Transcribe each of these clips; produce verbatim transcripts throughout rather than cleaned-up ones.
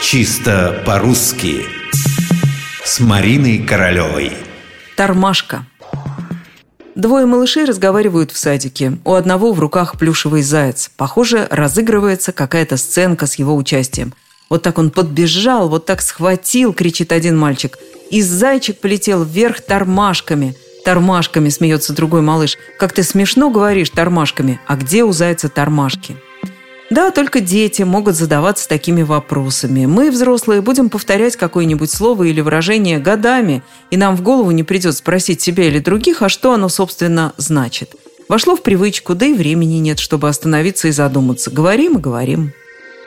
Чисто по-русски с Мариной Королевой. Тормашка. Двое малышей разговаривают в садике. У одного в руках плюшевый заяц. Похоже, разыгрывается какая-то сценка с его участием. Вот так он подбежал, вот так схватил, кричит один мальчик. И зайчик полетел вверх тормашками. Тормашками, смеется другой малыш. Как ты смешно говоришь, тормашками. А где у зайца тормашки? Да, только дети могут задаваться такими вопросами. Мы, взрослые, будем повторять какое-нибудь слово или выражение годами, и нам в голову не придет спросить себя или других, а что оно, собственно, значит. Вошло в привычку, да и времени нет, чтобы остановиться и задуматься. Говорим и говорим.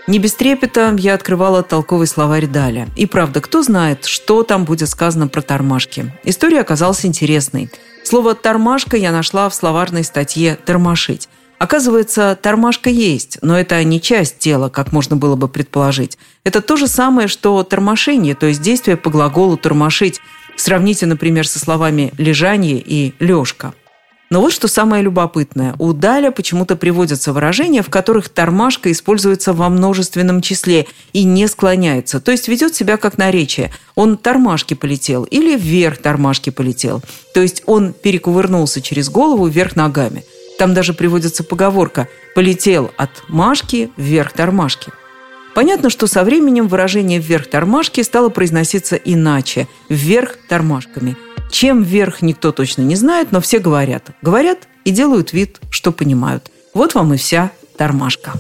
Не без трепета я открывала толковый словарь Даля. И правда, кто знает, что там будет сказано про тормашки. История оказалась интересной. Слово «тормашка» я нашла в словарной статье «тормошить». Оказывается, тормашка есть, но это не часть тела, как можно было бы предположить. Это то же самое, что тормошение, то есть действие по глаголу «тормошить». Сравните, например, со словами «лежание» и «лёжка». Но вот что самое любопытное. У Даля почему-то приводятся выражения, в которых тормашка используется во множественном числе и не склоняется, то есть ведет себя как наречие. Он тормашки полетел или вверх тормашки полетел, то есть он перекувырнулся через голову вверх ногами. Там даже приводится поговорка «полетел от Машки вверх тормашки». Понятно, что со временем выражение «вверх тормашки» стало произноситься иначе – «вверх тормашками». Чем вверх, никто точно не знает, но все говорят. Говорят и делают вид, что понимают. Вот вам и вся тормашка.